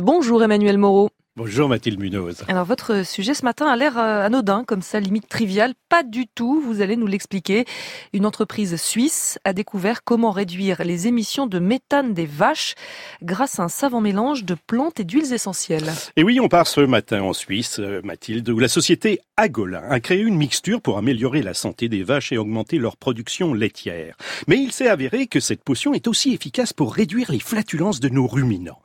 Bonjour Emmanuel Moreau. Bonjour Mathilde Munoz. Alors votre sujet ce matin a l'air anodin, comme ça, limite trivial. Pas du tout, vous allez nous l'expliquer. Une entreprise suisse a découvert comment réduire les émissions de méthane des vaches grâce à un savant mélange de plantes et d'huiles essentielles. Et oui, on part ce matin en Suisse, Mathilde, où la société Agolin a créé une mixture pour améliorer la santé des vaches et augmenter leur production laitière. Mais il s'est avéré que cette potion est aussi efficace pour réduire les flatulences de nos ruminants.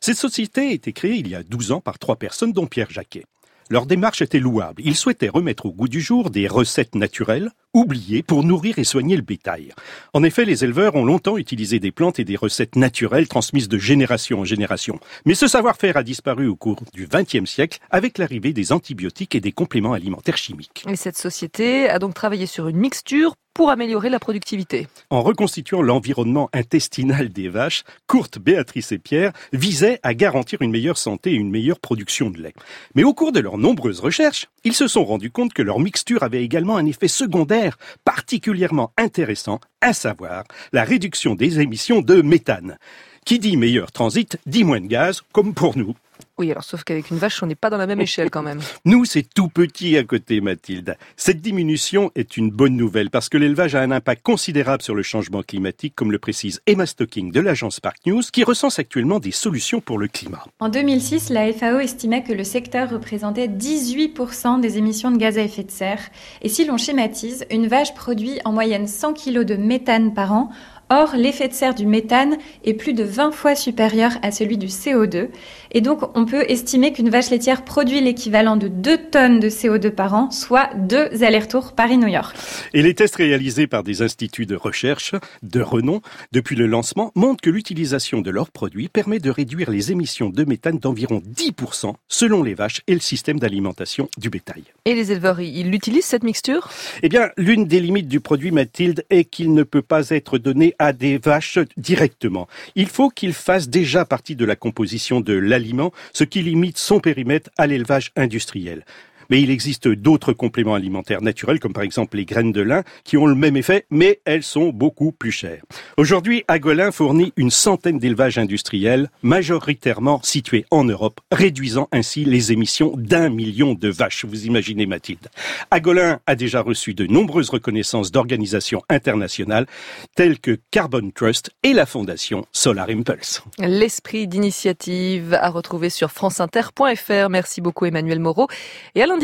Cette société a été créée il y a 12 ans par 3 personnes, dont Pierre Jacquet. Leur démarche était louable. Ils souhaitaient remettre au goût du jour des recettes naturelles, oubliées, pour nourrir et soigner le bétail. En effet, les éleveurs ont longtemps utilisé des plantes et des recettes naturelles transmises de génération en génération. Mais ce savoir-faire a disparu au cours du XXe siècle avec l'arrivée des antibiotiques et des compléments alimentaires chimiques. Et cette société a donc travaillé sur une mixture pour améliorer la productivité. En reconstituant l'environnement intestinal des vaches, Kurt, Béatrice et Pierre visaient à garantir une meilleure santé et une meilleure production de lait. Mais au cours de leurs nombreuses recherches, ils se sont rendus compte que leur mixture avait également un effet secondaire particulièrement intéressant, à savoir la réduction des émissions de méthane. Qui dit meilleur transit, dit moins de gaz, comme pour nous. Oui, alors sauf qu'avec une vache, on n'est pas dans la même échelle quand même. Nous, c'est tout petit à côté, Mathilde. Cette diminution est une bonne nouvelle parce que l'élevage a un impact considérable sur le changement climatique, comme le précise Emma Stocking de l'agence Park News, qui recense actuellement des solutions pour le climat. En 2006, la FAO estimait que le secteur représentait 18% des émissions de gaz à effet de serre. Et si l'on schématise, une vache produit en moyenne 100 kg de méthane par an. Or, l'effet de serre du méthane est plus de 20 fois supérieur à celui du CO2. Et donc, on peut estimer qu'une vache laitière produit l'équivalent de 2 tonnes de CO2 par an, soit 2 allers-retours Paris-New York. Et les tests réalisés par des instituts de recherche de renom depuis le lancement montrent que l'utilisation de leurs produits permet de réduire les émissions de méthane d'environ 10% selon les vaches et le système d'alimentation du bétail. Et les éleveurs, ils l'utilisent cette mixture ? Eh bien, l'une des limites du produit, Mathilde, est qu'il ne peut pas être donné à des vaches directement. Il faut qu'il fasse déjà partie de la composition de l'aliment, ce qui limite son périmètre à l'élevage industriel. Mais il existe d'autres compléments alimentaires naturels, comme par exemple les graines de lin, qui ont le même effet, mais elles sont beaucoup plus chères. Aujourd'hui, Agolin fournit une centaine d'élevages industriels, majoritairement situés en Europe, réduisant ainsi les émissions d'1 million de vaches. Vous imaginez, Mathilde. Agolin a déjà reçu de nombreuses reconnaissances d'organisations internationales, telles que Carbon Trust et la fondation Solar Impulse. L'esprit d'initiative à retrouver sur franceinter.fr. Merci beaucoup Emmanuel Moreau. Et à lundi.